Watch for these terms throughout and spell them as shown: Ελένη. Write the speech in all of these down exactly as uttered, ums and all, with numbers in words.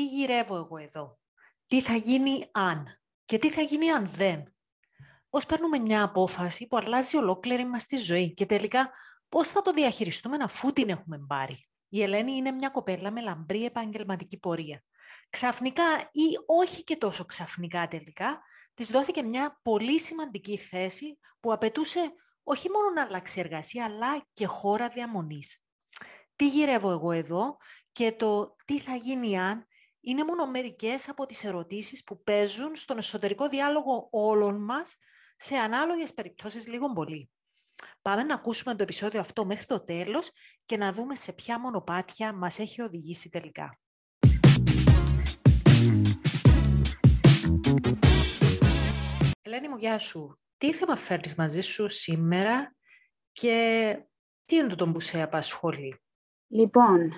τι γυρεύω εγώ εδώ, τι θα γίνει αν και τι θα γίνει αν δεν. Πώς παίρνουμε μια απόφαση που αλλάζει ολόκληρη μας τη ζωή και τελικά πώς θα το διαχειριστούμε αφού την έχουμε πάρει. Η Ελένη είναι μια κοπέλα με λαμπρή επαγγελματική πορεία. Ξαφνικά ή όχι και τόσο ξαφνικά τελικά, της δόθηκε μια πολύ σημαντική θέση που απαιτούσε όχι μόνο να αλλάξει εργασία, αλλά και χώρα διαμονής. Τι γυρεύω εγώ εδώ και το τι θα γίνει αν είναι μόνο μερικές από τις ερωτήσεις που παίζουν στον εσωτερικό διάλογο όλων μας σε ανάλογες περιπτώσεις λίγο πολύ. Πάμε να ακούσουμε το επεισόδιο αυτό μέχρι το τέλος και να δούμε σε ποια μονοπάτια μας έχει οδηγήσει τελικά. Ελένη μου, γεια σου. Τι θέμα φέρνεις μαζί σου σήμερα και τι είναι το που σε απασχολεί? Λοιπόν,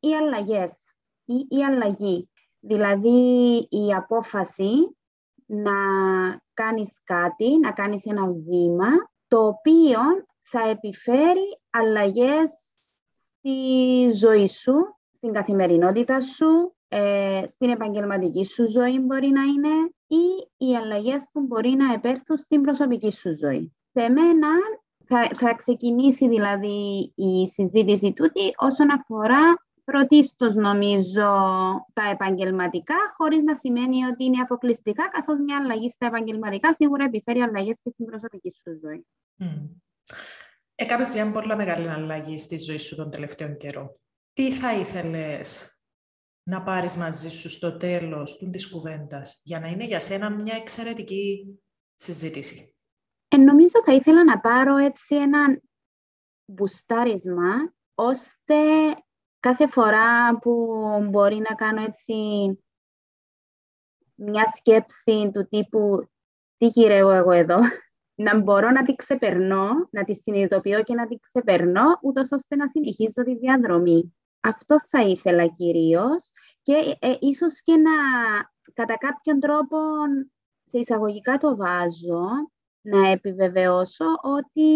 οι αλλαγές ή η αλλαγή, δηλαδή η απόφαση να κάνεις κάτι, να κάνεις ένα βήμα το οποίο θα επιφέρει αλλαγές στη ζωή σου, στην καθημερινότητα σου, ε, στην επαγγελματική σου ζωή μπορεί να είναι ή οι αλλαγές που μπορεί να επέρθουν στην προσωπική σου ζωή. Σε μένα θα, θα ξεκινήσει δηλαδή η συζήτηση τούτη όσον αφορά πρωτίστως νομίζω τα επαγγελματικά, χωρίς να σημαίνει ότι είναι αποκλειστικά, καθώς μια αλλαγή στα επαγγελματικά σίγουρα επιφέρει αλλαγές και στην προσωπική σου ζωή. Mm. Έκανες μια πολύ μεγάλη αλλαγή στη ζωή σου τον τελευταίο καιρό. Τι θα ήθελες να πάρεις μαζί σου στο τέλος της κουβέντας για να είναι για σένα μια εξαιρετική συζήτηση? Ε, νομίζω θα ήθελα να πάρω έτσι ένα μπουστάρισμα, ώστε κάθε φορά που μπορεί να κάνω έτσι μια σκέψη του τύπου τι γυρεύω εγώ εδώ, να μπορώ να τη ξεπερνώ, να τη συνειδητοποιώ και να τη ξεπερνώ, ούτως ώστε να συνεχίζω τη διαδρομή. Αυτό θα ήθελα κυρίως και ε, ε, ίσως και να κατά κάποιον τρόπο, σε εισαγωγικά το βάζω, να επιβεβαιώσω ότι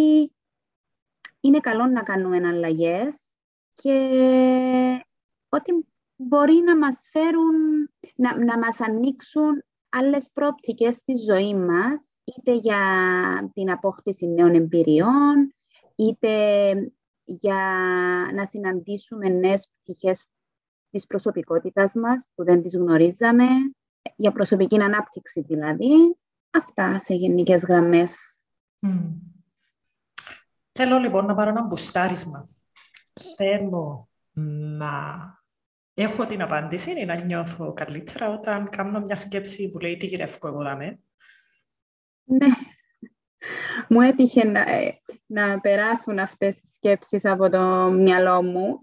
είναι καλό να κάνουμε αλλαγές και ότι μπορεί να μας φέρουν, να, να μας ανοίξουν άλλες προοπτικές στη ζωή μας, είτε για την απόκτηση νέων εμπειριών, είτε για να συναντήσουμε νέες πτυχές της προσωπικότητας μας που δεν τις γνωρίζαμε, για προσωπική ανάπτυξη δηλαδή. Αυτά σε γενικές γραμμές. Mm. Θέλω λοιπόν να πάρω ένα μπουστάρισμα. Θέλω να έχω την απάντηση ή να νιώθω καλύτερα όταν κάνω μια σκέψη που λέει τι γυρεύω εγώ δάμε. Ναι. Μου έτυχε να, να περάσουν αυτές οι σκέψεις από το μυαλό μου.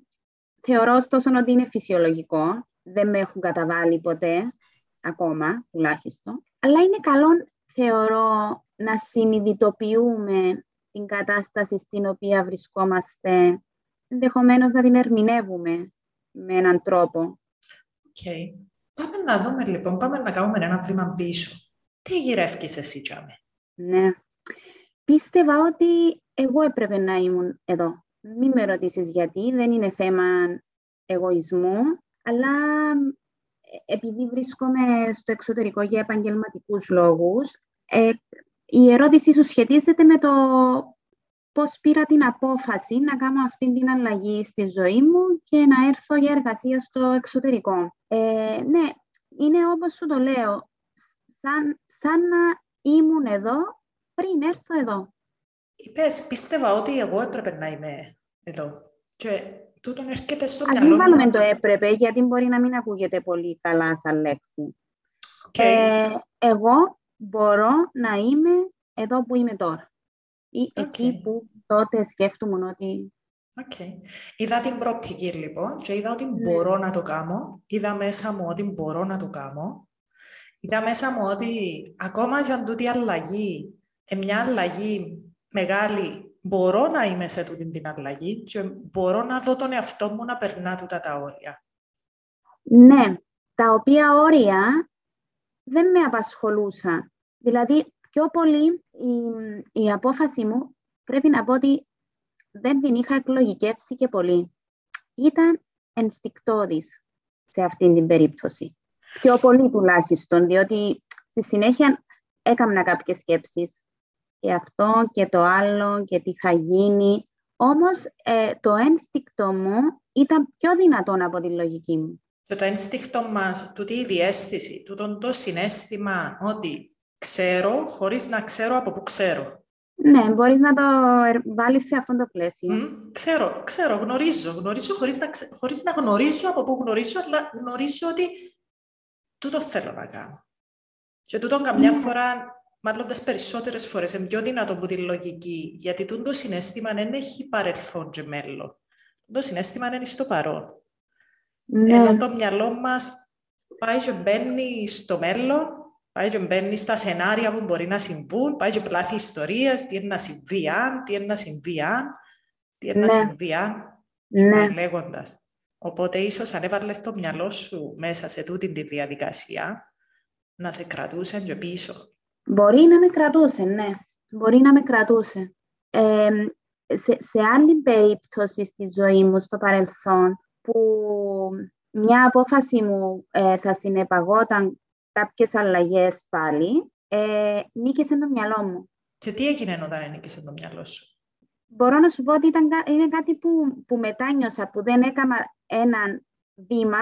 Θεωρώ ωστόσο ότι είναι φυσιολογικό. Δεν με έχουν καταβάλει ποτέ, ακόμα τουλάχιστον. Αλλά είναι καλό, θεωρώ, να συνειδητοποιούμε την κατάσταση στην οποία βρισκόμαστε, ενδεχομένως να την ερμηνεύουμε με έναν τρόπο. Okay. Πάμε να δούμε λοιπόν, πάμε να κάνουμε ένα βήμα πίσω. Τι γυρεύκεις εσύ, Τζάμε? Ναι. Πίστευα ότι εγώ έπρεπε να ήμουν εδώ. Μην με ρωτήσεις γιατί, δεν είναι θέμα εγωισμού, αλλά επειδή βρίσκομαι στο εξωτερικό για επαγγελματικούς λόγους, ε, η ερώτησή σου σχετίζεται με το πώς πήρα την απόφαση να κάνω αυτή την αλλαγή στη ζωή μου και να έρθω για εργασία στο εξωτερικό. Ε, ναι, είναι όπως σου το λέω, σαν, σαν να ήμουν εδώ πριν έρθω εδώ. Είπες, πίστευα ότι εγώ έπρεπε να είμαι εδώ. Και τούτον έρχεται στο μυαλό μου. Ας μην βάλουμε το έπρεπε, γιατί μπορεί να μην ακούγεται πολύ καλά σαν λέξη. Okay. Ε, εγώ μπορώ να είμαι εδώ που είμαι τώρα. Ή okay. Εκεί που τότε σκέφτομαι ότι... Okay. Είδα την προοπτική λοιπόν και είδα ότι μπορώ mm. να το κάνω. Είδα μέσα μου ότι μπορώ να το κάνω. Είδα μέσα μου ότι ακόμα για αν τούτη αλλαγή, μια αλλαγή μεγάλη, μπορώ να είμαι σε τούτη την αλλαγή και μπορώ να δω τον εαυτό μου να περνά τούτα τα όρια. Ναι, τα οποία όρια δεν με απασχολούσαν. Δηλαδή, πιο πολύ η, η απόφαση μου, πρέπει να πω ότι δεν την είχα εκλογικεύσει και πολύ. Ήταν ενστικτώδης. σε αυτή την περίπτωση. Πιο πολύ τουλάχιστον, διότι στη συνέχεια έκανα κάποιες σκέψεις. Και αυτό και το άλλο και τι θα γίνει. Όμως ε, το ένστικτο μου ήταν πιο δυνατόν από τη λογική μου. Και το ένστικτο μας, τούτη η διαίσθηση, τούτο το συναίσθημα ότι ξέρω χωρίς να ξέρω από πού ξέρω. Ναι, μπορείς να το βάλεις σε αυτό το πλαίσιο. Mm, ξέρω, ξέρω, γνωρίζω. Γνωρίζω χωρίς να, ξε... χωρίς να γνωρίζω από πού γνωρίζω, αλλά γνωρίζω ότι τούτο θέλω να κάνω. Και τούτο καμιά mm. φορά... Μάλλον τις περισσότερες φορές είναι πιο δυνατό από τη λογική, γιατί το συναίσθημα δεν έχει παρελθόν και μέλλον. Το συναίσθημα είναι στο παρόν. Ναι. Ενώ το μυαλό μας πάει και μπαίνει στο μέλλον, πάει και μπαίνει στα σενάρια που μπορεί να συμβούν, πάει και πλάθει ιστορίες, τι είναι να συμβεί αν, τι είναι να συμβεί αν, τι είναι ναι. να συμβεί αν, και ναι. λέγοντας. Οπότε ίσως αν έβαλες το μυαλό σου μέσα σε τούτη τη διαδικασία, να σε κρατούσε και πίσω. Μπορεί να με κρατούσε, ναι. Μπορεί να με κρατούσε. Ε, σε, σε άλλη περίπτωση στη ζωή μου, στο παρελθόν, που μια απόφαση μου ε, θα συνεπαγόταν κάποιες αλλαγές πάλι, ε, νίκησε το μυαλό μου. Και τι έγινε όταν νίκησε το μυαλό σου? Μπορώ να σου πω ότι ήταν, είναι κάτι που, που μετάνιωσα, που δεν έκανα έναν βήμα,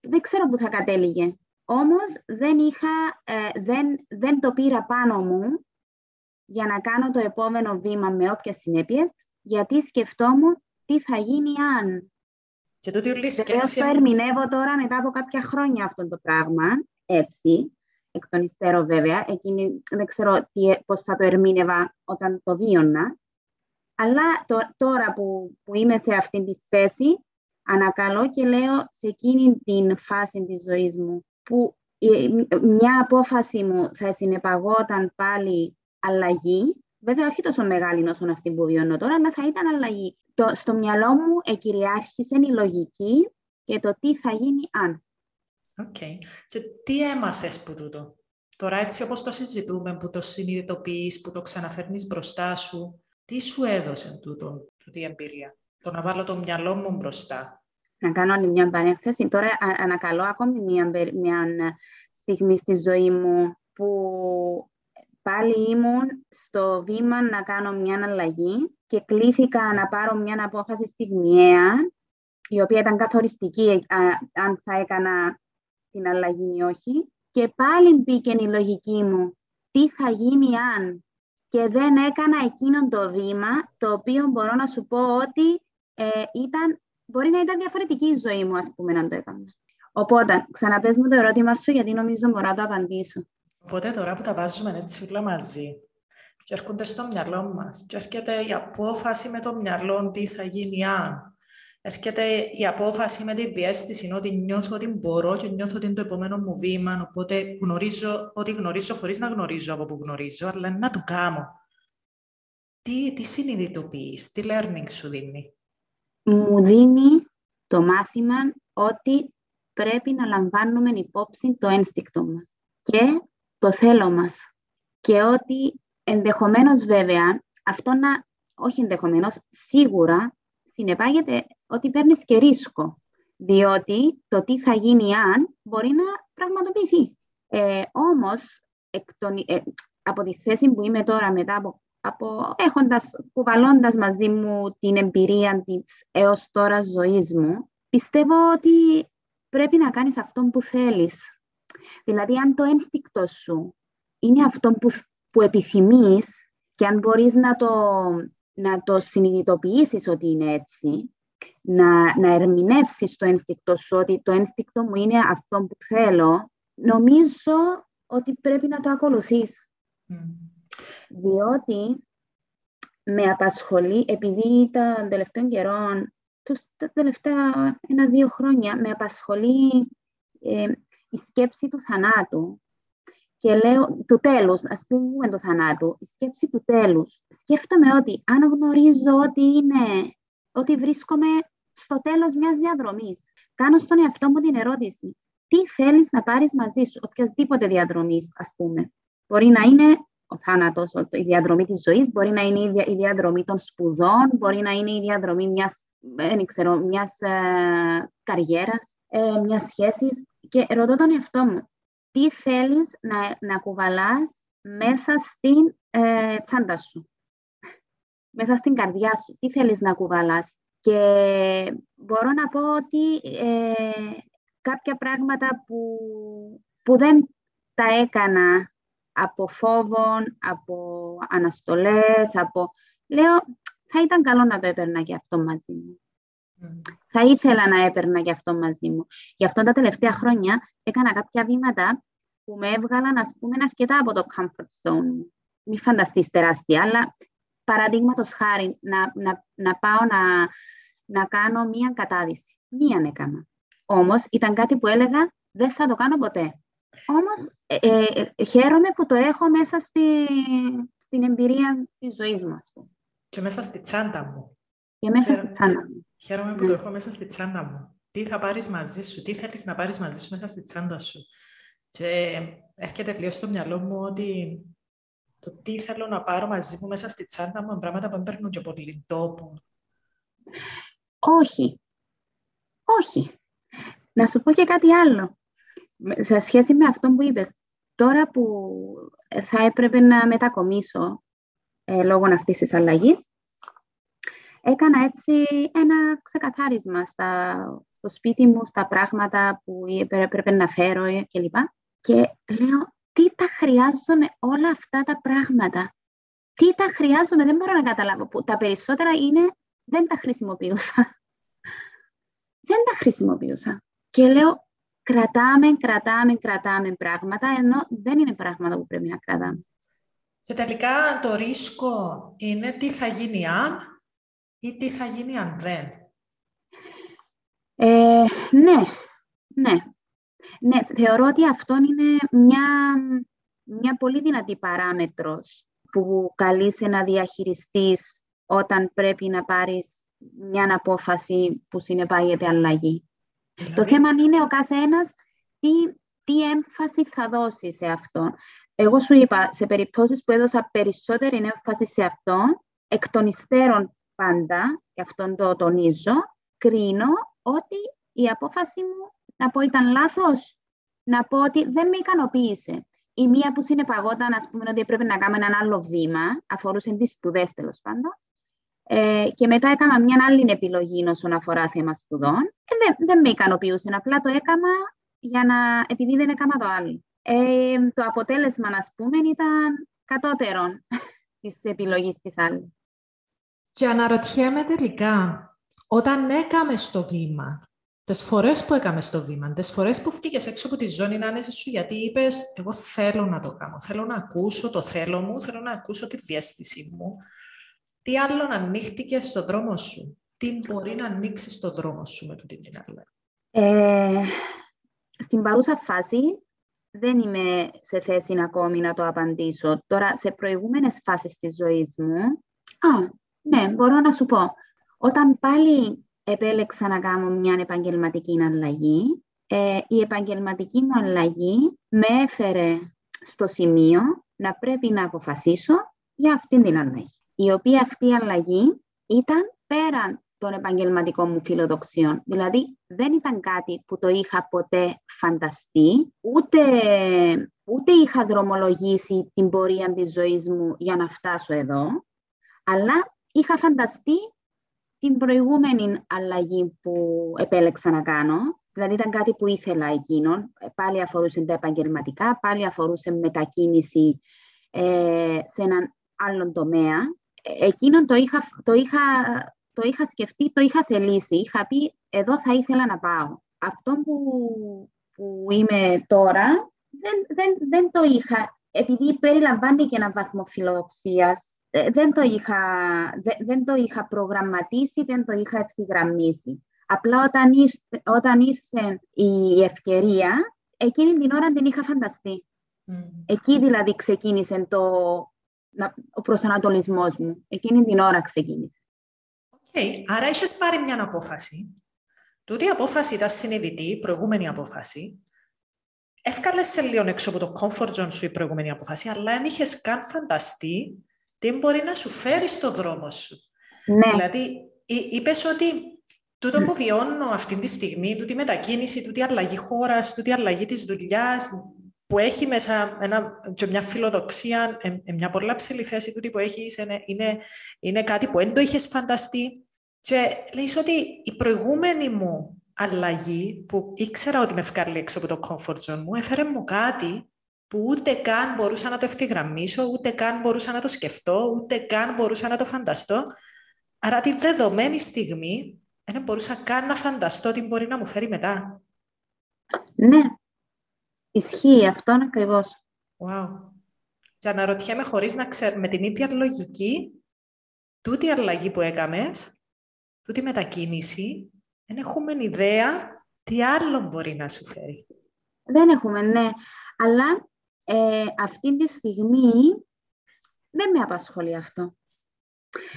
δεν ξέρω που θα κατέληγε. Όμως δεν, είχα, ε, δεν, δεν το πήρα πάνω μου για να κάνω το επόμενο βήμα με όποιες συνέπειες, γιατί σκεφτόμουν τι θα γίνει αν. Και τούτη όλη η σκέψη... το ερμηνεύω τώρα μετά από κάποια χρόνια αυτό το πράγμα, έτσι, εκ των υστέρων βέβαια. Εκείνη, δεν ξέρω τι, πώς θα το ερμήνευα όταν το βίωνα. Αλλά το, τώρα που, που είμαι σε αυτή τη θέση, ανακαλώ και λέω σε εκείνη την φάση της ζωής μου, που μια απόφαση μου θα συνεπαγόταν πάλι αλλαγή, βέβαια όχι τόσο μεγάλη όσο αυτή που βιώνω τώρα, αλλά θα ήταν αλλαγή. Το, στο μυαλό μου εκυριάρχησε η λογική και το τι θα γίνει αν. Οκ. Okay. Και τι έμαθες που τούτο? Τώρα έτσι όπως το συζητούμε, που το συνειδητοποιείς, που το ξαναφέρνεις μπροστά σου, τι σου έδωσε τούτο, τούτη η εμπειρία? Το να βάλω το μυαλό μου μπροστά. Να κάνω άλλη μια παρένθεση. Τώρα ανακαλώ ακόμη μια, μια στιγμή στη ζωή μου που πάλι ήμουν στο βήμα να κάνω μια αλλαγή και κλήθηκα να πάρω μια απόφαση στιγμιαία, η οποία ήταν καθοριστική αν θα έκανα την αλλαγή ή όχι. Και πάλι μπήκε η λογική μου. Τι θα γίνει αν? Και δεν έκανα εκείνο το βήμα, το οποίο μπορώ να σου πω ότι ε, ήταν... μπορεί να ήταν διαφορετική η ζωή μου, ας πούμε, να το έκανα. Οπότε, ξαναπες μου το ερώτημα σου, γιατί νομίζω μπορώ να το απαντήσω. Οπότε τώρα που τα βάζουμε έτσι όλα μαζί και έρχονται στο μυαλό μας και έρχεται η απόφαση με το μυαλό τι θα γίνει αν, έρχεται η απόφαση με τη διαίσθηση ότι νιώθω ότι μπορώ και νιώθω ότι είναι το επόμενο μου βήμα, οπότε γνωρίζω ότι γνωρίζω χωρίς να γνωρίζω από που γνωρίζω, αλλά να το κάνω. Τι, τι συνειδητοποιείς, τι learning σου δίνει? Μου δίνει το μάθημα ότι πρέπει να λαμβάνουμε υπόψη το ένστικτο μας και το θέλω μας. Και ότι ενδεχομένως βέβαια, αυτό να, όχι ενδεχομένως, σίγουρα συνεπάγεται ότι παίρνεις και ρίσκο. Διότι το τι θα γίνει αν μπορεί να πραγματοποιηθεί. Ε, όμως, εκ των, ε, από τη θέση που είμαι τώρα μετά από από έχοντας, κουβαλώντας μαζί μου την εμπειρία της έως τώρα ζωής μου, πιστεύω ότι πρέπει να κάνεις αυτό που θέλεις. Δηλαδή, αν το ένστικτο σου είναι αυτό που, που επιθυμείς και αν μπορείς να το, να το συνειδητοποιήσεις ότι είναι έτσι, να, να ερμηνεύσεις το ένστικτο σου ότι το ένστικτο μου είναι αυτό που θέλω, νομίζω ότι πρέπει να το ακολουθείς. Mm. Διότι με απασχολεί, επειδή των τελευταίων καιρών, τα τελευταία ένα-δύο χρόνια, με απασχολεί ε, η σκέψη του θανάτου και λέω, του τέλους, ας πούμε το θανάτου, η σκέψη του τέλους. Σκέφτομαι ότι αν γνωρίζω ότι, είναι, ότι βρίσκομαι στο τέλος μιας διαδρομής, κάνω στον εαυτό μου την ερώτηση, τι θέλεις να πάρεις μαζί σου, οποιασδήποτε διαδρομής, ας πούμε. Μπορεί να είναι... ο θάνατος, η διαδρομή της ζωής, μπορεί να είναι η, δια, η διαδρομή των σπουδών, μπορεί να είναι η διαδρομή μιας, δεν ξέρω, μιας ε, καριέρας. ε, μιας σχέσης και ρωτώ τον εαυτό μου, τι θέλεις να, να κουβαλάς μέσα στην ε, τσάντα σου, μέσα στην καρδιά σου, τι θέλεις να κουβαλάς. Και μπορώ να πω ότι ε, κάποια πράγματα που, που δεν τα έκανα από φόβον, από αναστολές, από... Λέω, θα ήταν καλό να το έπαιρνα και αυτό μαζί μου. Mm. Θα ήθελα να έπαιρνα και αυτό μαζί μου. Γι' αυτό τα τελευταία χρόνια έκανα κάποια βήματα που με έβγαλαν, ας πούμε, αρκετά από το comfort zone. Μη φανταστείς τεράστια, αλλά παραδείγματος χάρη να, να, να πάω να, να κάνω μία κατάδυση. Μίαν έκανα. Όμως ήταν κάτι που έλεγα, δεν θα το κάνω ποτέ. Όμως ε, ε, χαίρομαι που το έχω μέσα στη, στην εμπειρία της ζωής μου, ας πούμε. Και μέσα στη τσάντα μου. Και μέσα χαίρομαι, στη τσάντα μου. Χαίρομαι που ναι. το έχω μέσα στη τσάντα μου. Τι θα πάρεις μαζί σου, τι θέλεις να πάρεις μαζί σου μέσα στη τσάντα σου. Και έρχεται τελείως στο μυαλό μου ότι το τι θέλω να πάρω μαζί μου μέσα στη τσάντα μου είναι πράγματα που δεν παίρνουν και πολύ τόπο. Όχι. Όχι. Να σου πω και κάτι άλλο. Σε σχέση με αυτό που είπες, τώρα που θα έπρεπε να μετακομίσω ε, λόγω αυτής της αλλαγής, έκανα έτσι ένα ξεκαθάρισμα στα, στο σπίτι μου, στα πράγματα που έπρεπε να φέρω κλπ. Και λέω, τι τα χρειάζομαι όλα αυτά τα πράγματα. Τι τα χρειάζομαι, δεν μπορώ να καταλάβω. Που τα περισσότερα είναι, δεν τα χρησιμοποιούσα. Δεν τα χρησιμοποιούσα. Και λέω, κρατάμε, κρατάμε, κρατάμε πράγματα, ενώ δεν είναι πράγματα που πρέπει να κρατάμε. Και τελικά το ρίσκο είναι τι θα γίνει αν ή τι θα γίνει αν δεν. Ε, ναι, ναι. Ναι, θεωρώ ότι αυτό είναι μια, μια πολύ δυνατή παράμετρος που καλείσαι να διαχειριστείς όταν πρέπει να πάρεις μια απόφαση που συνεπάγεται αλλαγή. Δηλαδή... Το θέμα είναι ο καθένας τι, τι έμφαση θα δώσει σε αυτό. Εγώ σου είπα, σε περιπτώσεις που έδωσα περισσότερη έμφαση σε αυτό, εκ των υστέρων πάντα, και αυτόν το τονίζω, κρίνω ότι η απόφαση μου να πω ήταν λάθος, να πω ότι δεν με ικανοποίησε. Η μία που συνεπαγόταν, ας πούμε, ότι έπρεπε να κάνω έναν άλλο βήμα, αφορούσε τις σπουδές τέλος πάντων, ε, και μετά έκανα μια άλλη επιλογή όσον αφορά θέμα σπουδών. Δεν, δεν με ικανοποιούσε, απλά το έκανα για να, επειδή δεν έκανα το άλλο. Ε, το αποτέλεσμα, να πούμε, ήταν κατώτερον της επιλογής της άλλης. Και αναρωτιέμαι τελικά, όταν έκαμε το βήμα, τις φορές που έκαμε το βήμα, τις φορές που βγήκες έξω από τη ζώνη άνεσης σου, γιατί είπες, εγώ θέλω να το κάνω, θέλω να ακούσω το θέλω μου, θέλω να ακούσω τη διέστηση μου. Τι άλλον ανοίχτηκε στον δρόμο σου. Τι μπορεί να ανοίξει στον δρόμο σου με την κοινότητα. Ε, στην παρούσα φάση δεν είμαι σε θέση ακόμη να το απαντήσω. Τώρα, σε προηγούμενες φάσεις της ζωής μου, α, ναι, μπορώ να σου πω. Όταν πάλι επέλεξα να κάνω μια επαγγελματική αλλαγή, ε, η επαγγελματική μου αλλαγή με έφερε στο σημείο να πρέπει να αποφασίσω για αυτήν την αλλαγή. Η οποία αυτή η αλλαγή ήταν πέραν των επαγγελματικών μου φιλοδοξιών. Δηλαδή, δεν ήταν κάτι που το είχα ποτέ φανταστεί, ούτε, ούτε είχα δρομολογήσει την πορεία της ζωής μου για να φτάσω εδώ, αλλά είχα φανταστεί την προηγούμενη αλλαγή που επέλεξα να κάνω. Δηλαδή, ήταν κάτι που ήθελα εκείνον. Πάλι αφορούσε τα επαγγελματικά, πάλι αφορούσε μετακίνηση ε, σε έναν άλλον τομέα. Εκείνον το είχα, το είχα, το είχα σκεφτεί, το είχα θελήσει. Είχα πει, εδώ θα ήθελα να πάω. Αυτό που, που είμαι τώρα, δεν, δεν, δεν το είχα. Επειδή περιλαμβάνει και έναν βαθμό φιλοδοξίας, δεν το είχα, δεν, δεν το είχα προγραμματίσει, δεν το είχα ευθυγραμμίσει. Απλά όταν ήρθε, όταν ήρθε η ευκαιρία, εκείνη την ώρα την είχα φανταστεί. Mm. Εκεί δηλαδή ξεκίνησε το... ο προσανατολισμός μου. Εκείνη την ώρα ξεκίνησε. Οκ. Okay. Άρα είχες πάρει μια απόφαση. Τούτη απόφαση ήταν συνειδητή, η προηγούμενη απόφαση. Εύκαλες σε λίγο έξω από το comfort zone σου η προηγούμενη απόφαση, αλλά αν είχες καν φανταστεί, τι μπορεί να σου φέρει στο δρόμο σου. Ναι. Δηλαδή, είπες ότι Τούτο που βιώνω αυτή τη στιγμή, τούτη μετακίνηση, τούτη αλλαγή χώρας, τούτη αλλαγή της δουλειάς, που έχει μέσα ένα, και μια φιλοδοξία, ε, μια πολλά ψηλή θέση, τούτη που έχεις, είναι, είναι, είναι κάτι που δεν το είχες φανταστεί. Και λες ότι η προηγούμενη μου αλλαγή, που ήξερα ότι με βγάλει έξω από το comfort zone μου, έφερε μου κάτι που ούτε καν μπορούσα να το ευθυγραμμίσω, ούτε καν μπορούσα να το σκεφτώ, ούτε καν μπορούσα να το φανταστώ. Άρα τη δεδομένη στιγμή, δεν μπορούσα καν να φανταστώ τι μπορεί να μου φέρει μετά. Ναι. Ισχύει. Αυτό είναι ακριβώς. Wow. Και αναρωτιέμαι χωρίς να ξέρω, με την ίδια λογική, τούτη αλλαγή που έκαμες, τούτη μετακίνηση, δεν έχουμε ιδέα τι άλλο μπορεί να σου φέρει. Δεν έχουμε, ναι. Αλλά ε, αυτή τη στιγμή δεν με απασχολεί αυτό.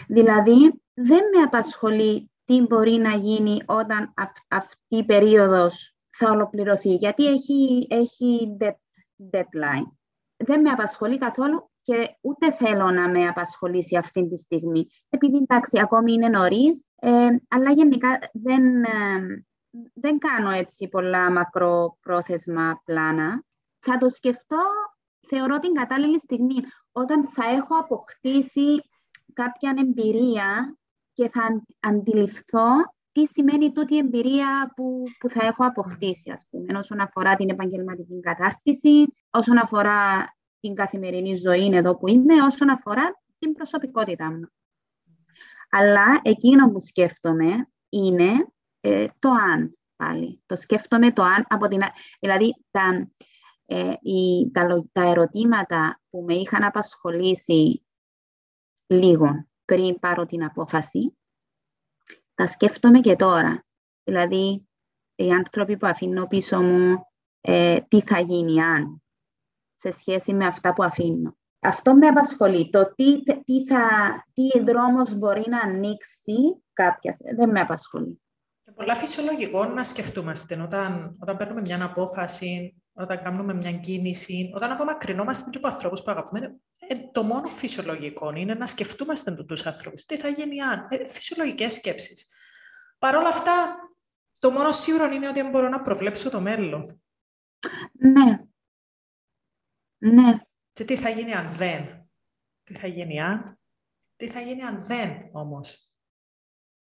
Δηλαδή, δεν με απασχολεί τι μπορεί να γίνει όταν αυ, αυτή η περίοδος θα ολοκληρωθεί. Γιατί έχει, έχει deadline. Δεν με απασχολεί καθόλου και ούτε θέλω να με απασχολήσει αυτή τη στιγμή. Επειδή, εντάξει, ακόμη είναι νωρίς, ε, αλλά γενικά δεν, ε, δεν κάνω έτσι πολλά μακροπρόθεσμα πλάνα. Θα το σκεφτώ, θεωρώ, την κατάλληλη στιγμή, όταν θα έχω αποκτήσει κάποια εμπειρία και θα αντιληφθώ τι σημαίνει τούτη η εμπειρία που, που θα έχω αποκτήσει, ας πούμε, όσον αφορά την επαγγελματική κατάρτιση, όσον αφορά την καθημερινή ζωή εδώ που είμαι, όσον αφορά την προσωπικότητά μου. Αλλά εκείνο που σκέφτομαι είναι ε, το αν πάλι. Το σκέφτομαι το αν, από την, δηλαδή τα, ε, η, τα, τα ερωτήματα που με είχαν απασχολήσει λίγο πριν πάρω την απόφαση, τα σκέφτομαι και τώρα. Δηλαδή, οι άνθρωποι που αφήνω πίσω μου, ε, τι θα γίνει αν, σε σχέση με αυτά που αφήνω. Αυτό με απασχολεί. Το τι, τι, θα, τι δρόμος μπορεί να ανοίξει κάποια, δεν με απασχολεί. Και πολλά φυσιολογικό να σκεφτούμαστε όταν, όταν παίρνουμε μια απόφαση, όταν κάνουμε μια κίνηση, όταν απομακρυνόμαστε από ανθρώπους που αγαπούμε. Ε, το μόνο φυσιολογικό είναι να σκεφτούμαστε τους ανθρώπους. Τι θα γίνει αν. Ε, φυσιολογικές σκέψεις. Παρ' όλα αυτά, το μόνο σίγουρο είναι ότι δεν μπορώ να προβλέψω το μέλλον. Ναι. Ναι. Και τι θα γίνει αν δεν. Τι θα γίνει αν. Τι θα γίνει αν δεν, όμως.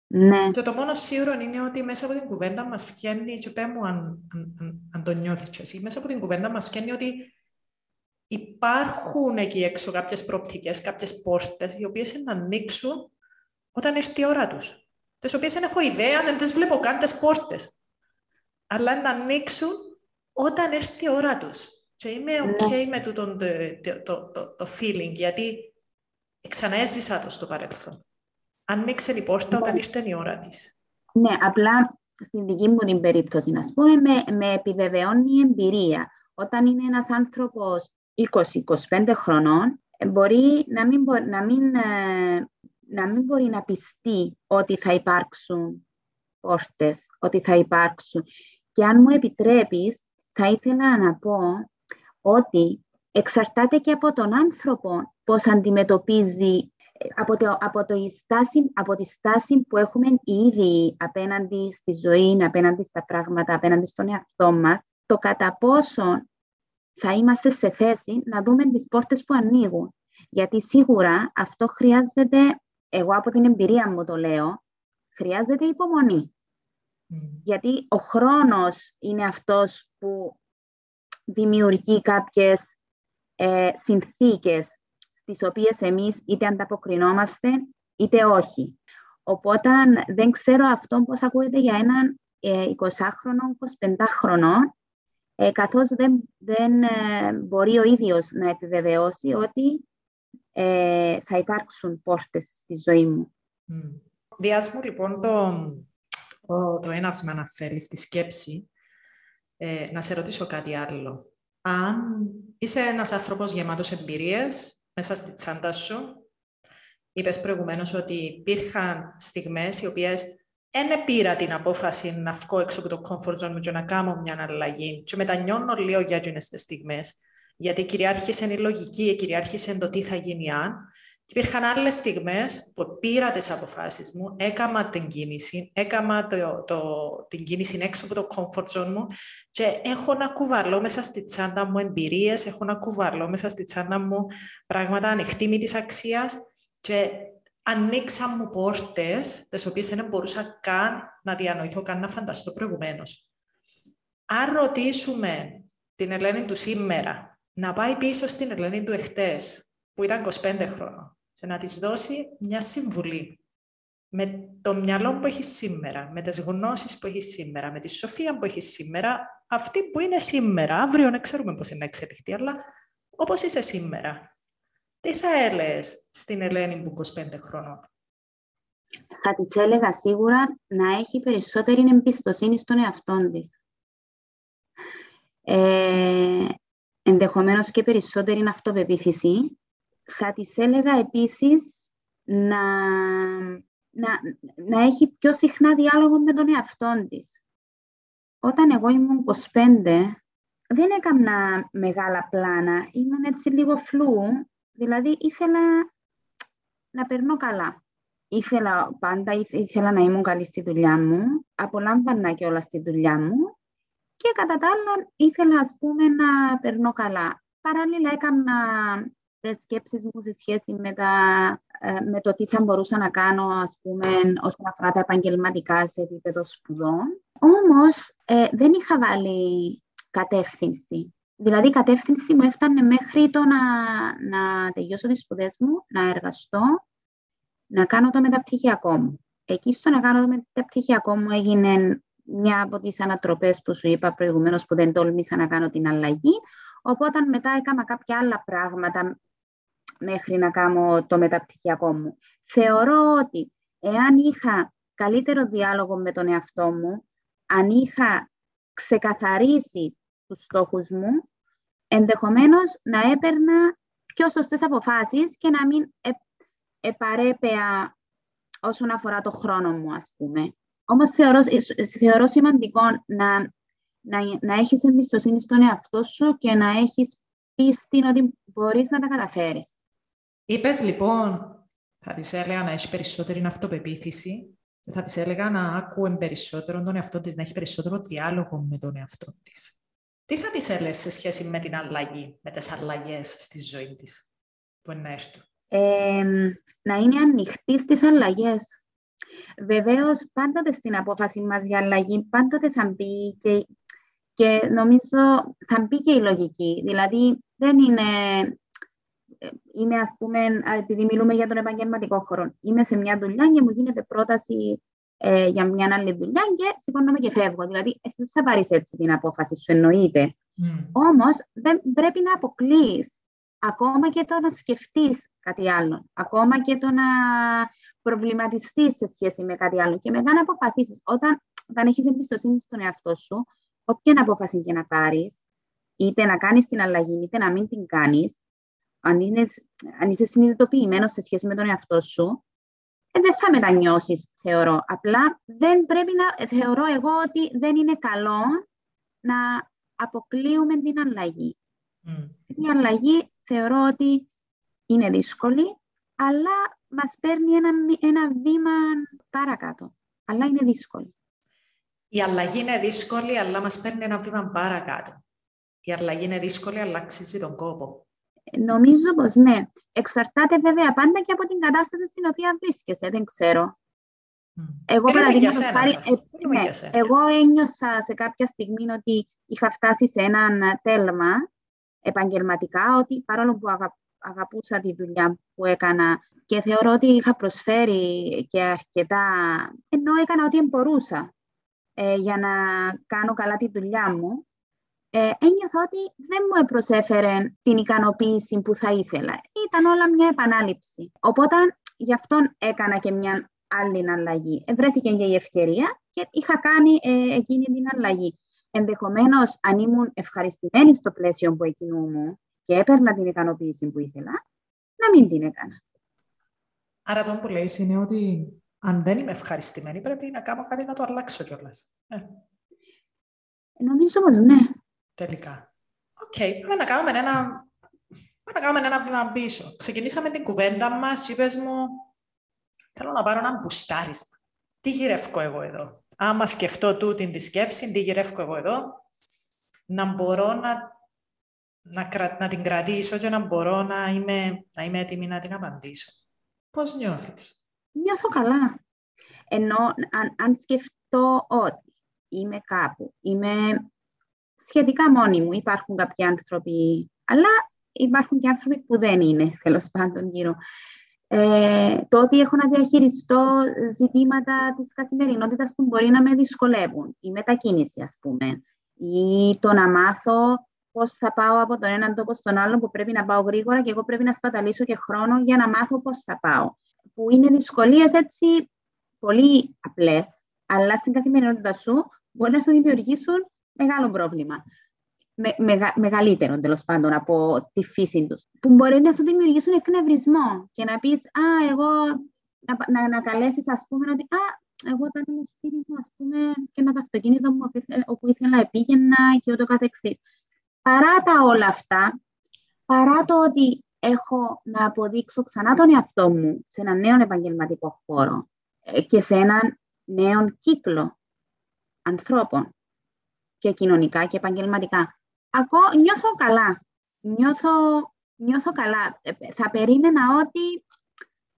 Ναι. Και το μόνο σίγουρο είναι ότι μέσα από την κουβέντα μας βγαίνει, και πέ μου αν, αν, αν, αν το νιώθεις εσύ, μέσα από την κουβέντα μας βγαίνει ότι υπάρχουν εκεί έξω κάποιες προοπτικές, κάποιες πόρτες, οι οποίες να ανοίξουν όταν έρθει η ώρα τους. Τις οποίες δεν έχω ιδέα, δεν τις βλέπω καν τις πόρτες. Αλλά να ανοίξουν όταν έρθει η ώρα τους. Και είμαι ok με το, το, το, το, το feeling, γιατί ξανά έζησα το στο παρελθόν. Ανοίξε η πόρτα όταν ήρθε η ώρα της. Ναι, απλά στην δική μου την περίπτωση, να πούμε, με, με επιβεβαιώνει η εμπειρία. Όταν είναι ένας άνθρωπος είκοσι με είκοσι πέντε χρονών, μπορεί να μην, μπο, να, μην, να μην μπορεί να πιστεί ότι θα υπάρξουν πόρτες, ότι θα υπάρξουν. Και αν μου επιτρέπεις, θα ήθελα να πω ότι εξαρτάται και από τον άνθρωπο πώς αντιμετωπίζει, από, το, από, το στάση, από τη στάση που έχουμε ήδη απέναντι στη ζωή, απέναντι στα πράγματα, απέναντι στον εαυτό μας, το κατά πόσο θα είμαστε σε θέση να δούμε τις πόρτες που ανοίγουν. Γιατί σίγουρα αυτό χρειάζεται, εγώ από την εμπειρία μου το λέω, χρειάζεται υπομονή. Mm. Γιατί ο χρόνος είναι αυτός που δημιουργεί κάποιες ε, συνθήκες στις οποίες εμείς είτε ανταποκρινόμαστε είτε όχι. Οπότε δεν ξέρω αυτό πώς ακούγεται για έναν ε, εικοσάχρονο, εικοσιπεντάχρονο, Ε, καθώς δεν, δεν ε, μπορεί ο ίδιος να επιβεβαιώσει ότι ε, θα υπάρξουν πόρτες στη ζωή μου. Mm. Διάσμου λοιπόν το, το, το έναυσμα, να θέλεις, τη σκέψη, ε, να σε ρωτήσω κάτι άλλο. Αν είσαι ένας άνθρωπος γεμάτος εμπειρίες μέσα στη τσάντα σου, είπες προηγουμένως ότι υπήρχαν στιγμές οι οποίες εν πήρα την απόφαση να βγω έξω από το comfort zone μου και να κάνω μια αλλαγή. Και μετανιώνω λίγο για εκείνες τις στιγμές. Γιατί κυριάρχησε η λογική, κυριάρχησε το τι θα γίνει αν. Υπήρχαν άλλες στιγμές που πήρα τις αποφάσεις μου, έκανα την κίνηση, έκανα το, το, την κίνηση έξω από το comfort zone μου και έχω να κουβαλώ μέσα στη τσάντα μου εμπειρίες, έχω να κουβαλώ μέσα στη τσάντα μου πράγματα ανεκτήμητης αξίας και ανοίξα μου πόρτες, τις οποίες δεν μπορούσα καν να διανοηθώ, καν να φανταστώ προηγουμένως. Αν ρωτήσουμε την Ελένη του σήμερα να πάει πίσω στην Ελένη του εχτές, που ήταν είκοσι πέντε χρονών, και να της δώσει μια συμβουλή με το μυαλό που έχει σήμερα, με τις γνώσεις που έχει σήμερα, με τη σοφία που έχει σήμερα, αυτή που είναι σήμερα, αύριο δεν ξέρουμε πώς είναι να εξελιχθεί, αλλά όπως είσαι σήμερα. Τι θα έλεγες στην Ελένη που είκοσι πέντε χρονών? Θα της έλεγα σίγουρα να έχει περισσότερη εμπιστοσύνη στον εαυτόν της. Ε, ενδεχομένως και περισσότερη αυτοπεποίθηση. Θα της έλεγα επίσης να, να, να έχει πιο συχνά διάλογο με τον εαυτόν της. Όταν εγώ ήμουν είκοσι πέντε, δεν έκανα μεγάλα πλάνα. Ήμουν έτσι λίγο φλού, δηλαδή ήθελα να περνώ καλά. Ήθελα πάντα, ήθελα να ήμουν καλή στη δουλειά μου, απολάμβανα και όλα στη δουλειά μου και κατά τα άλλα ήθελα, ας πούμε, να περνώ καλά. Παράλληλα έκανα τις σκέψεις μου σε σχέση με, τα, με το τι θα μπορούσα να κάνω, ας πούμε, όσον αφορά τα επαγγελματικά σε επίπεδο σπουδών. Όμως ε, δεν είχα βάλει κατεύθυνση. Δηλαδή η κατεύθυνση μου έφτανε μέχρι το να, να τελειώσω τις σπουδές μου, να εργαστώ, να κάνω το μεταπτυχιακό μου. Εκεί στο να κάνω το μεταπτυχιακό μου έγινε μια από τις ανατροπές που σου είπα προηγουμένως, που δεν τόλμησα να κάνω την αλλαγή. Οπότε μετά έκανα κάποια άλλα πράγματα μέχρι να κάνω το μεταπτυχιακό μου. Θεωρώ ότι εάν είχα καλύτερο διάλογο με τον εαυτό μου, αν είχα ξεκαθαρίσει τους στόχους μου, ενδεχομένως να έπαιρνα πιο σωστές αποφάσεις και να μην ε, επαρέπαια όσον αφορά το χρόνο μου, ας πούμε. Όμως θεωρώ, θεωρώ σημαντικό να, να, να έχεις εμπιστοσύνη στον εαυτό σου και να έχεις πίστη ότι μπορείς να τα καταφέρεις. Είπες λοιπόν, θα της έλεγα να έχει περισσότερη αυτοπεποίθηση, θα της έλεγα να ακούει περισσότερο τον εαυτό της, να έχει περισσότερο διάλογο με τον εαυτό της. Τι θα της έλεγες σε σχέση με την αλλαγή, με τις αλλαγές στη ζωή της, που είναι έρθουν? Ε, να είναι ανοιχτή στις αλλαγές. Βεβαίως, πάντοτε στην απόφαση μας για αλλαγή, πάντοτε θα μπει και, και νομίζω θα μπει και η λογική. Δηλαδή, δεν είναι, είμαι, ας πούμε, επειδή μιλούμε για τον επαγγελματικό χώρο, είμαι σε μια δουλειά και μου γίνεται πρόταση Ε, για μια άλλη δουλειά και σηκώνομαι και φεύγω. Δηλαδή, εσύ θα πάρεις έτσι την απόφαση σου, εννοείται. Mm. Όμως, δεν πρέπει να αποκλείεις ακόμα και το να σκεφτείς κάτι άλλο, ακόμα και το να προβληματιστείς σε σχέση με κάτι άλλο και μετά να αποφασίσεις. Όταν, όταν έχεις εμπιστοσύνη στον εαυτό σου, όποια απόφαση και να πάρεις, είτε να κάνεις την αλλαγή, είτε να μην την κάνεις, αν, είναι, αν είσαι συνειδητοποιημένος σε σχέση με τον εαυτό σου, Ε, δεν θα μετανιώσεις, θεωρώ. Απλά δεν πρέπει να, θεωρώ εγώ ότι δεν είναι καλό να αποκλείουμε την αλλαγή. Mm. Η αλλαγή θεωρώ ότι είναι δύσκολη, αλλά μας παίρνει ένα, ένα βήμα παρακάτω. Αλλά είναι δύσκολη. Η αλλαγή είναι δύσκολη, αλλά μας παίρνει ένα βήμα παρακάτω. Η αλλαγή είναι δύσκολη, αλλά αξίζει τον κόπο. Νομίζω πως ναι. Εξαρτάται βέβαια πάντα και από την κατάσταση στην οποία βρίσκεσαι. Δεν ξέρω. Mm. Εγώ παραδείγματος χάρη, ε, ναι, εγώ ένιωσα σε κάποια στιγμή ότι είχα φτάσει σε έναν τέλμα επαγγελματικά, ότι παρόλο που αγα, αγαπούσα τη δουλειά που έκανα και θεωρώ ότι είχα προσφέρει και αρκετά, ενώ έκανα ό,τι μπορούσα ε, για να κάνω καλά τη δουλειά μου, Ε, ένιωθα ότι δεν μου προσέφερε την ικανοποίηση που θα ήθελα. Ήταν όλα μια επανάληψη. Οπότε γι' αυτόν έκανα και μια άλλη αλλαγή. Ε, βρέθηκε και η ευκαιρία και είχα κάνει ε, εκείνη την αλλαγή. Ενδεχομένως, αν ήμουν ευχαριστημένη στο πλαίσιο που εκείνου μου και έπαιρνα την ικανοποίηση που ήθελα, να μην την έκανα. Άρα το που λέει είναι ότι αν δεν είμαι ευχαριστημένη, πρέπει να κάνω κάτι να το αλλάξω κιόλας. Ε. Νομίζω όμως ναι. Τελικά. Οκ, okay. Πρέπει να κάνουμε ένα να κάνουμε ένα βήμα πίσω. Ξεκινήσαμε την κουβέντα μας, είπες μου, θέλω να πάρω ένα μπουστάρισμα. Τι γυρεύω εγώ εδώ. Άμα σκεφτώ τούτη τη σκέψη, τι γυρεύω εγώ εδώ, να μπορώ να, να, κρα, να την κρατήσω και να μπορώ να είμαι, να είμαι έτοιμη να την απαντήσω. Πώς νιώθεις? Νιώθω καλά. Ενώ αν, αν σκεφτώ ότι είμαι κάπου, είμαι σχετικά μόνη μου, υπάρχουν κάποιοι άνθρωποι, αλλά υπάρχουν και άνθρωποι που δεν είναι, τέλος πάντων, γύρω. Ε, το ότι έχω να διαχειριστώ ζητήματα της καθημερινότητας που μπορεί να με δυσκολεύουν, η μετακίνηση, ας πούμε, ή το να μάθω πώς θα πάω από τον έναν τόπο στον άλλον που πρέπει να πάω γρήγορα και εγώ πρέπει να σπαταλήσω και χρόνο για να μάθω πώς θα πάω. Που είναι δυσκολίες έτσι πολύ απλές, αλλά στην καθημερινότητα σου μπορεί να σου δημιουργήσουν μεγάλο πρόβλημα. Με, μεγα, μεγαλύτερο τέλος πάντων από τη φύση τους. Που μπορεί να σου δημιουργήσουν εκνευρισμό και να πεις, α, εγώ, να, να, να καλέσεις, ας πούμε, ότι, α, εγώ όταν είμαι σπίτι μου, ας πούμε, και ένα αυτοκίνητο μου όπου ήθελα πήγαινα και ούτω καθεξής. Παρά τα όλα αυτά, παρά το ότι έχω να αποδείξω ξανά τον εαυτό μου σε έναν νέο επαγγελματικό χώρο και σε έναν νέο κύκλο ανθρώπων και κοινωνικά και επαγγελματικά. Ακόμα νιώθω καλά. Νιώθω, νιώθω καλά. Θα περίμενα ότι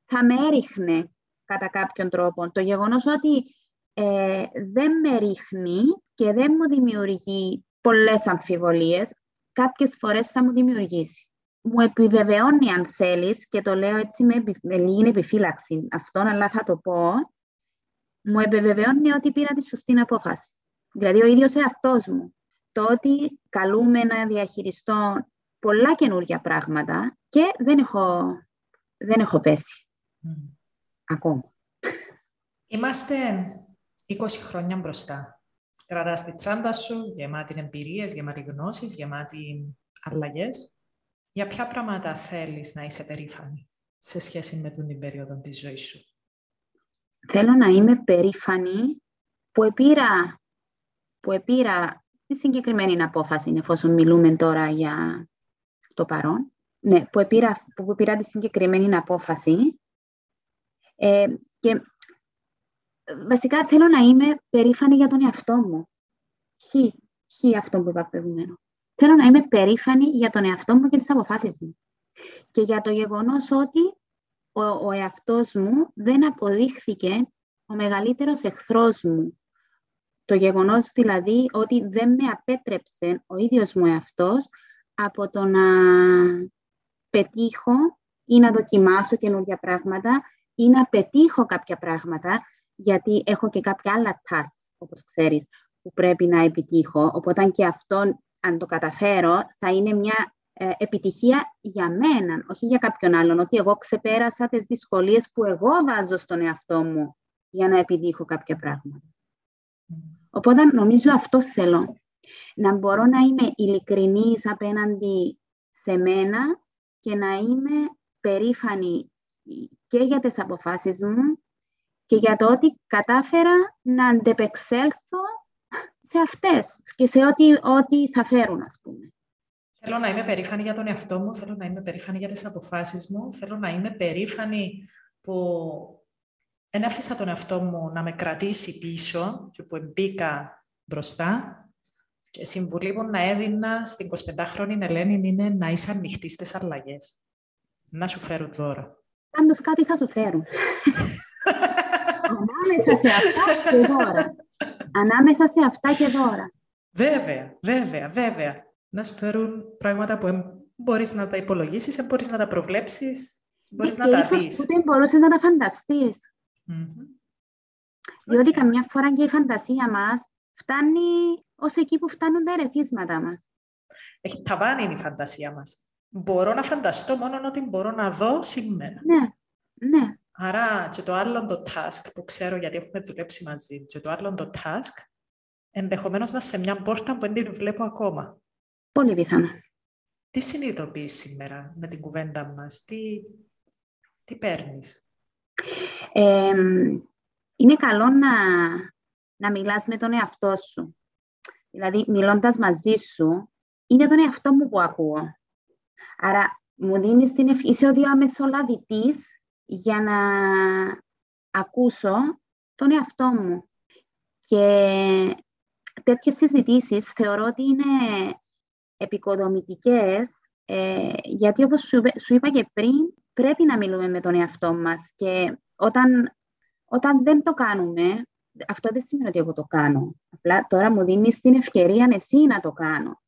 θα με έριχνε κατά κάποιον τρόπο. Το γεγονός ότι ε, δεν με ρίχνει και δεν μου δημιουργεί πολλές αμφιβολίες, κάποιες φορές θα μου δημιουργήσει. Μου επιβεβαιώνει, αν θέλεις, και το λέω έτσι με, με λίγη επιφύλαξη αυτόν, αλλά θα το πω, μου επιβεβαιώνει ότι πήρα τη σωστή απόφαση. Δηλαδή, ο ίδιος εαυτός μου. Το ότι καλούμε να διαχειριστώ πολλά καινούργια πράγματα και δεν έχω, δεν έχω πέσει. Mm. Ακόμα. Είμαστε είκοσι χρόνια μπροστά. Κρατάς τη τσάντα σου, γεμάτη εμπειρίες, γεμάτη γνώσεις, γεμάτη αλλαγές. Για ποια πράγματα θέλεις να είσαι περήφανη σε σχέση με την περίοδο της ζωής σου? Θέλω να είμαι περήφανη που επήρα που επήρα τη συγκεκριμένη απόφαση, εφόσον μιλούμε τώρα για το παρόν, ναι, που επήρα, που επήρα τη συγκεκριμένη απόφαση ε, και βασικά θέλω να είμαι περήφανη για τον εαυτό μου. Χι, χι αυτό που είπα προηγουμένως. Θέλω να είμαι περήφανη για τον εαυτό μου και τις αποφάσεις μου. Και για το γεγονός ότι ο, ο εαυτός μου δεν αποδείχθηκε ο μεγαλύτερος εχθρός μου. Το γεγονός δηλαδή ότι δεν με απέτρεψε ο ίδιος μου εαυτός από το να πετύχω ή να δοκιμάσω καινούργια πράγματα ή να πετύχω κάποια πράγματα, γιατί έχω και κάποια άλλα tasks, όπως ξέρεις, που πρέπει να επιτύχω. Οπότε και αυτό, αν το καταφέρω, θα είναι μια ε, επιτυχία για μένα, όχι για κάποιον άλλον. Ότι εγώ ξεπέρασα τις δυσκολίες που εγώ βάζω στον εαυτό μου για να επιτύχω κάποια πράγματα. Οπότε νομίζω αυτό θέλω. Να μπορώ να είμαι ειλικρινής απέναντι σε μένα και να είμαι περήφανη και για τις αποφάσεις μου και για το ότι κατάφερα να αντεπεξέλθω σε αυτές και σε ό,τι, ό,τι θα φέρουν, ας πούμε. Θέλω να είμαι περήφανη για τον εαυτό μου, θέλω να είμαι περήφανη για τις αποφάσεις μου, θέλω να είμαι περήφανη που δεν άφησα τον εαυτό μου να με κρατήσει πίσω και που μπήκα μπροστά. Και συμβουλή που να έδινα στην εικοσιπεντάχρονη Ελένη είναι να είσαι ανοιχτή στις αλλαγές. Να σου φέρουν δώρα. Πάντως κάτι θα σου φέρουν. Ανάμεσα σε αυτά και δώρα. Ανάμεσα σε αυτά και δώρα. Βέβαια, βέβαια, βέβαια. Να σου φέρουν πράγματα που μπορείς να τα υπολογίσεις, μπορείς να τα προβλέψεις, μπορείς να τα δεις. Ούτε μπορούσες να τα φανταστείς. Mm-hmm. Διότι okay. Καμιά φορά και η φαντασία μας φτάνει ως εκεί που φτάνουν τα ερεθίσματα μας. Έχει ταβάνι η φαντασία μας. Μπορώ να φανταστώ μόνο ότι μπορώ να δω σήμερα. Ναι, ναι. Άρα και το άλλο το task που ξέρω γιατί έχουμε δουλέψει μαζί, και το άλλο το task ενδεχομένως να σε μια πόρτα που δεν την βλέπω ακόμα. Πολύ πιθανό. Τι συνειδητοποιείς σήμερα με την κουβέντα μας, τι, τι παίρνεις? Ε, είναι καλό να, να μιλάς με τον εαυτό σου. Δηλαδή, μιλώντας μαζί σου, είναι τον εαυτό μου που ακούω. Άρα, μου δίνεις την ευκαιρία, είσαι ο διαμεσολαβητής για να ακούσω τον εαυτό μου. Και τέτοιες συζητήσεις θεωρώ ότι είναι επικοδομητικές, ε, γιατί όπως σου, σου είπα και πριν, πρέπει να μιλούμε με τον εαυτό μας. Και όταν, όταν δεν το κάνουμε, αυτό δεν σημαίνει ότι εγώ το κάνω. Απλά τώρα μου δίνεις την ευκαιρία εσύ να το κάνω.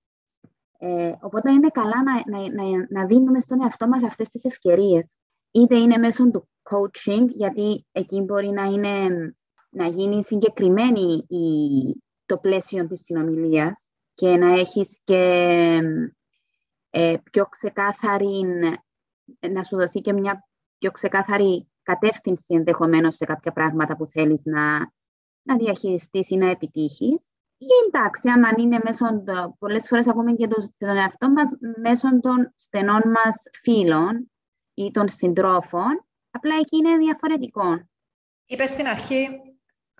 Ε, οπότε είναι καλά να, να, να, να δίνουμε στον εαυτό μας αυτές τις ευκαιρίες. Είτε είναι μέσω του coaching, γιατί εκεί μπορεί να, είναι, να γίνει συγκεκριμένη η, το πλαίσιο της συνομιλίας και να έχεις και ε, πιο ξεκάθαρη, να σου δοθεί και μια πιο ξεκάθαρη κατεύθυνση ενδεχομένως σε κάποια πράγματα που θέλεις να, να διαχειριστείς ή να επιτύχεις. Ή εντάξει, άμα είναι μέσω, πολλές φορές ακούμε και τον, τον εαυτό μας, μέσω των στενών μας φίλων ή των συντρόφων, απλά εκεί είναι διαφορετικό. Είπες στην αρχή,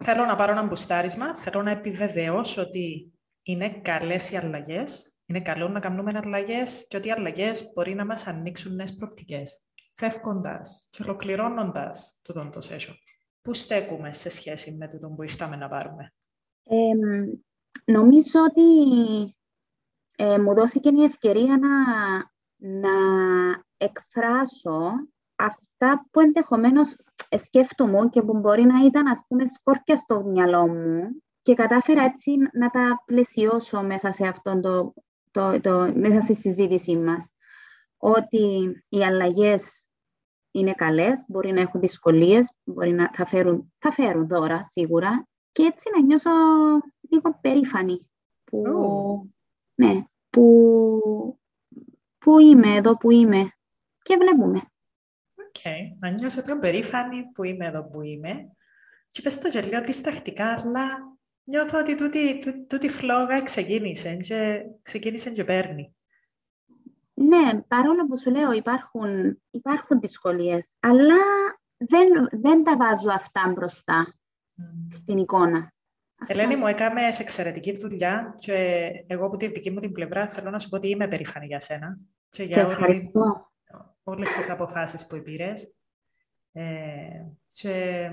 θέλω να πάρω ένα μπουστάρισμα, θέλω να επιβεβαιώσω ότι είναι καλές οι αλλαγές, είναι καλό να κάνουμε αλλαγές και ότι οι αλλαγές μπορεί να μας ανοίξουν νέες προοπτικές. Φεύγοντας και ολοκληρώνοντας τούτον το session, πού στέκουμε σε σχέση με τούτο που ήρθαμε να πάρουμε? Ε, νομίζω ότι ε, μου δόθηκε η ευκαιρία να, να εκφράσω αυτά που ενδεχομένως σκέφτομαι και που μπορεί να ήταν, ας πούμε, σκόρπια στο μυαλό μου και κατάφερα έτσι να τα πλαισιώσω μέσα σε αυτόν το, το, το, μέσα στη συζήτησή μας. Ότι οι αλλαγές είναι καλές, μπορεί να έχουν δυσκολίες, μπορεί να, θα, φέρουν, θα φέρουν δώρα σίγουρα. Και έτσι να νιώσω λίγο περήφανη που, oh. ναι, που, που είμαι εδώ που είμαι και βλέπουμε. Οκ. Okay. Να νιώσω πιο περήφανη που είμαι εδώ που είμαι. Και πες το γελίο διστακτικά, αλλά νιώθω ότι τούτη, τούτη, τούτη φλόγα ξεκίνησε και, ξεκίνησε και παίρνει. Ναι, παρόλο που σου λέω υπάρχουν, υπάρχουν δυσκολίες, αλλά δεν, δεν τα βάζω αυτά μπροστά. Στην εικόνα. Ελένη, μου έκαμε σε εξαιρετική δουλειά και εγώ από τη δική μου την πλευρά θέλω να σου πω ότι είμαι περήφανη για σένα και για όλες, όλες τις αποφάσεις που πήρες ε, και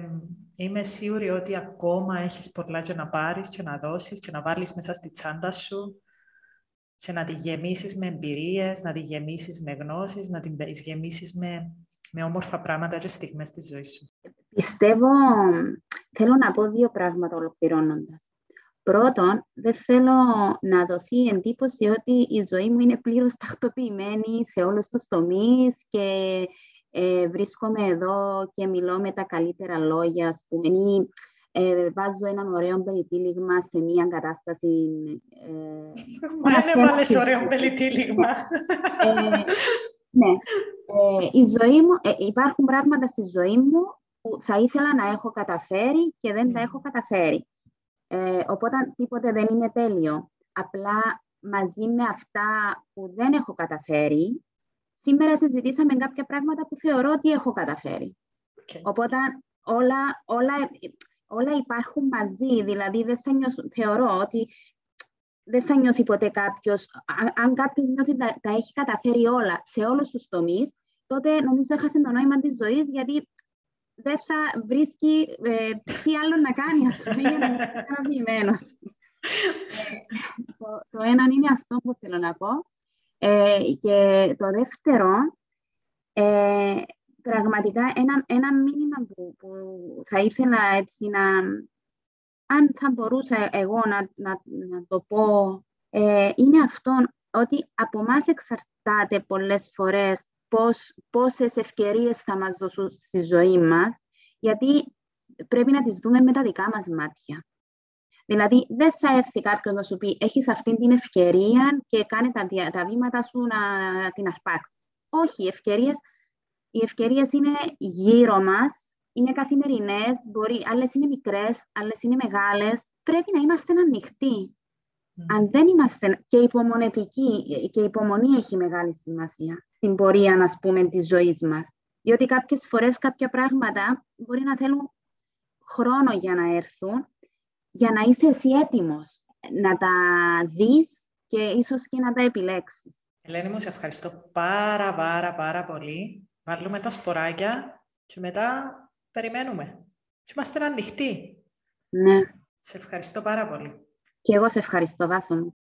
είμαι σίγουρη ότι ακόμα έχεις πολλά και να πάρεις και να δώσεις και να βάλεις μέσα στη τσάντα σου και να τη γεμίσεις με εμπειρίες, να τη γεμίσεις με γνώσεις, να την γεμίσεις με, με όμορφα πράγματα και στιγμές της ζωής σου. Πιστεύω, θέλω να πω δύο πράγματα ολοκληρώνοντας. Πρώτον, δεν θέλω να δοθεί εντύπωση ότι η ζωή μου είναι πλήρως τακτοποιημένη σε όλους τους τομείς και ε, βρίσκομαι εδώ και μιλώ με τα καλύτερα λόγια, ας πούμε, ή ε, βάζω έναν ωραίο περιτύλιγμα σε μία κατάσταση. Ε, Μα δεν βάλες ωραίο περιτύλιγμα. ε, ναι. Ε, η ζωή μου, ε, υπάρχουν πράγματα στη ζωή μου που θα ήθελα να έχω καταφέρει και δεν τα έχω καταφέρει. Ε, οπότε τίποτε δεν είναι τέλειο. Απλά μαζί με αυτά που δεν έχω καταφέρει, σήμερα συζητήσαμε κάποια πράγματα που θεωρώ ότι έχω καταφέρει. Okay. Οπότε όλα, όλα, όλα υπάρχουν μαζί. Δηλαδή δεν θα νιώσω, θεωρώ ότι δεν θα νιώθει ποτέ κάποιος, αν, αν κάποιος νιώθει τα, τα έχει καταφέρει όλα σε όλους τους τομείς, τότε νομίζω έχασε το νόημα της ζωής, γιατί δεν θα βρίσκει ε, τι άλλο να κάνει, ας πούμε, για να είναι ικανοποιημένος. το, το ένα είναι αυτό που θέλω να πω. Ε, και το δεύτερο, ε, πραγματικά ένα, ένα μήνυμα που, που θα ήθελα έτσι να... Αν θα μπορούσα εγώ να, να, να το πω, ε, είναι αυτό ότι από εμάς εξαρτάται πολλές φορές Πώς, πόσες ευκαιρίες θα μας δώσουν στη ζωή μας, γιατί πρέπει να τις δούμε με τα δικά μας μάτια. Δηλαδή, δεν θα έρθει κάποιος να σου πει έχεις αυτή την ευκαιρία και κάνε τα, τα βήματα σου να την αρπάξεις. Όχι, οι ευκαιρίες, οι ευκαιρίες είναι γύρω μας, είναι καθημερινές, μπορεί, άλλες είναι μικρές, άλλες είναι μεγάλες. Πρέπει να είμαστε ανοιχτοί. Mm. Αν δεν είμαστε και υπομονετικοί, και η υπομονή έχει μεγάλη σημασία στην πορεία, ας πούμε, της ζωής μας. Διότι κάποιες φορές κάποια πράγματα μπορεί να θέλουν χρόνο για να έρθουν, για να είσαι εσύ έτοιμος να τα δεις και ίσως και να τα επιλέξεις. Ελένη μου, σε ευχαριστώ πάρα πάρα πάρα πολύ. Βάλουμε τα σποράκια και μετά περιμένουμε. Και είμαστε ανοιχτοί. Ναι. Σε ευχαριστώ πάρα πολύ. Και εγώ σε ευχαριστώ, Βάσο μου.